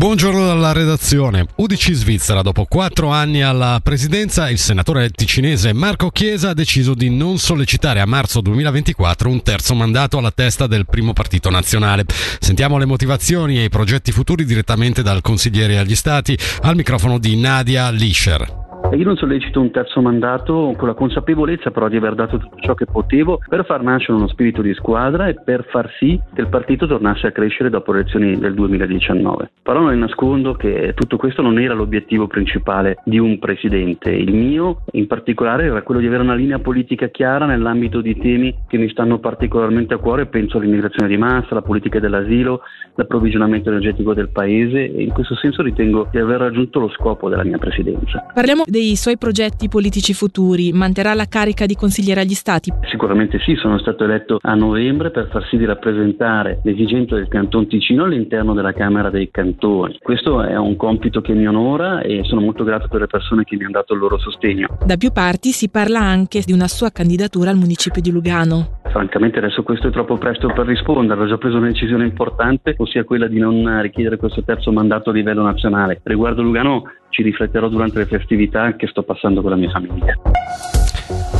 Buongiorno dalla redazione. Udc Svizzera, dopo 4 anni alla presidenza, il senatore ticinese Marco Chiesa ha deciso di non sollecitare a marzo 2024 un terzo mandato alla testa del primo partito nazionale. Sentiamo le motivazioni e i progetti futuri direttamente dal consigliere agli Stati, al microfono di Nadia Lischer. Io non sollecito un terzo mandato con la consapevolezza però di aver dato tutto ciò che potevo per far nascere uno spirito di squadra e per far sì che il partito tornasse a crescere dopo le elezioni del 2019. Però non nascondo che tutto questo non era l'obiettivo principale di un presidente. Il mio in particolare era quello di avere una linea politica chiara nell'ambito di temi che mi stanno particolarmente a cuore, penso all'immigrazione di massa, la politica dell'asilo, l'approvvigionamento energetico del paese, e in questo senso ritengo di aver raggiunto lo scopo della mia presidenza. Parliamo dei suoi progetti politici futuri. Manterrà la carica di consigliere agli Stati? Sicuramente sì, sono stato eletto a novembre per far sì di rappresentare l'esigenza del Canton Ticino all'interno della Camera dei Cantoni. Questo è un compito che mi onora e sono molto grato per le persone che mi hanno dato il loro sostegno. Da più parti si parla anche di una sua candidatura al municipio di Lugano. Francamente adesso questo è troppo presto per rispondere, ho già preso una decisione importante, ossia quella di non richiedere questo terzo mandato a livello nazionale. Riguardo Lugano ci rifletterò durante le festività che sto passando con la mia famiglia.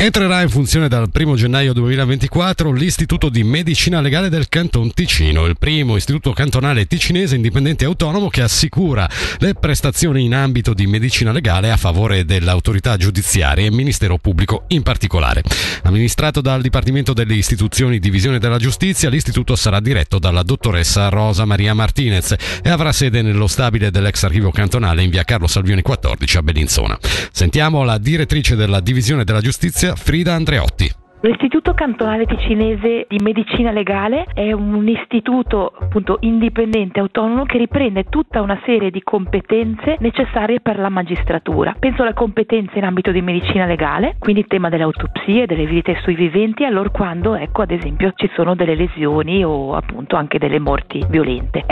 Entrerà in funzione dal 1 gennaio 2024 l'Istituto di Medicina Legale del Canton Ticino, il primo istituto cantonale ticinese indipendente e autonomo che assicura le prestazioni in ambito di medicina legale a favore dell'autorità giudiziaria e Ministero Pubblico in particolare. Amministrato dal Dipartimento delle Istituzioni Divisione della Giustizia, l'istituto sarà diretto dalla dottoressa Rosa Maria Martinez e avrà sede nello stabile dell'ex archivio cantonale in via Carlo Salvioni 14 a Bellinzona. Sentiamo la direttrice della Divisione della Giustizia, Frida Andreotti. L'Istituto Cantonale Ticinese di Medicina Legale è un istituto appunto indipendente, autonomo, che riprende tutta una serie di competenze necessarie per la magistratura. Penso alle competenze in ambito di medicina legale, quindi il tema delle autopsie, delle visite sui viventi, allorquando, ad esempio, ci sono delle lesioni o appunto anche delle morti violente.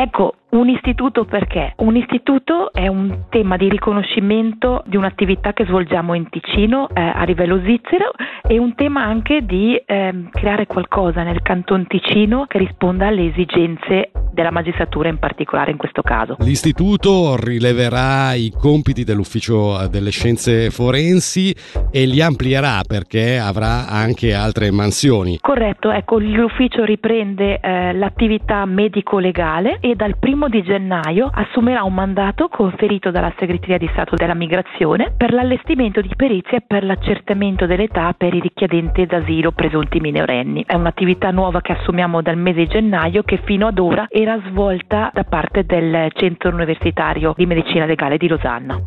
Un istituto perché? Un istituto è un tema di riconoscimento di un'attività che svolgiamo in Ticino a livello svizzero, e un tema anche di creare qualcosa nel Canton Ticino che risponda alle esigenze della magistratura, in particolare in questo caso. L'istituto rileverà i compiti dell'Ufficio delle Scienze Forensi e li amplierà perché avrà anche altre mansioni. Corretto, l'ufficio riprende l'attività medico-legale e dal 1 gennaio assumerà un mandato conferito dalla Segreteria di Stato della Migrazione per l'allestimento di perizie e per l'accertamento dell'età per i richiedenti d'asilo presunti minorenni. È un'attività nuova che assumiamo dal mese di gennaio, che fino ad ora era svolta da parte del Centro Universitario di Medicina Legale di Losanna.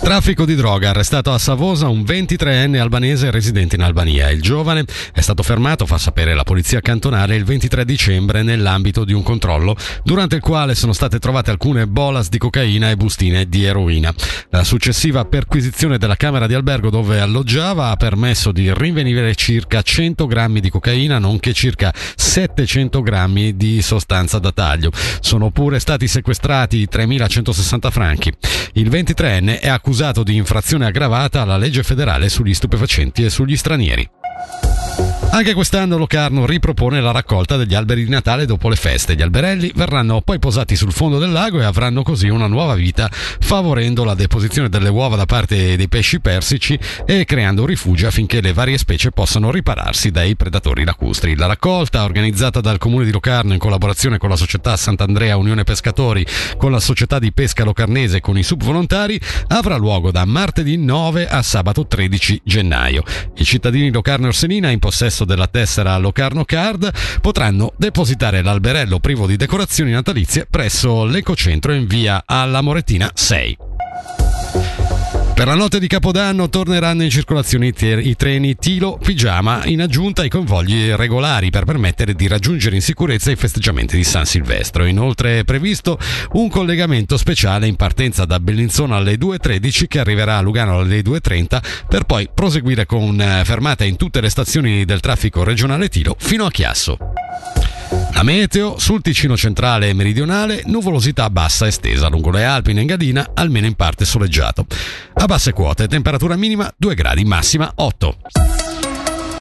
Traffico di droga. Arrestato a Savosa un 23enne albanese residente in Albania. Il giovane è stato fermato, fa sapere la polizia cantonale, il 23 dicembre nell'ambito di un controllo durante il quale sono state trovate alcune bolas di cocaina e bustine di eroina. La successiva perquisizione della camera di albergo dove alloggiava ha permesso di rinvenire circa 100 grammi di cocaina, nonché circa 700 grammi di sostanza da taglio. Sono pure stati sequestrati 3.160 franchi. Il 23enne è accusato di infrazione aggravata alla legge federale sugli stupefacenti e sugli stranieri. Anche quest'anno Locarno ripropone la raccolta degli alberi di Natale dopo le feste. Gli alberelli verranno poi posati sul fondo del lago e avranno così una nuova vita, favorendo la deposizione delle uova da parte dei pesci persici e creando un rifugio affinché le varie specie possano ripararsi dai predatori lacustri. La raccolta, organizzata dal Comune di Locarno in collaborazione con la Società Sant'Andrea Unione Pescatori, con la Società di Pesca Locarnese e con i subvolontari, avrà luogo da martedì 9 a sabato 13 gennaio. I cittadini Locarno e Orsenina, in possesso della tessera Locarno Card, potranno depositare l'alberello privo di decorazioni natalizie presso l'Ecocentro in via alla Moretina 6. Per la notte di Capodanno torneranno in circolazione i treni Tilo Pigiama, in aggiunta ai convogli regolari, per permettere di raggiungere in sicurezza i festeggiamenti di San Silvestro. Inoltre è previsto un collegamento speciale in partenza da Bellinzona alle 2.13, che arriverà a Lugano alle 2.30, per poi proseguire con fermata in tutte le stazioni del traffico regionale Tilo fino a Chiasso. La meteo: sul Ticino centrale e meridionale nuvolosità bassa estesa, lungo le Alpi in Engadina almeno in parte soleggiato. A basse quote temperatura minima 2 gradi, massima 8.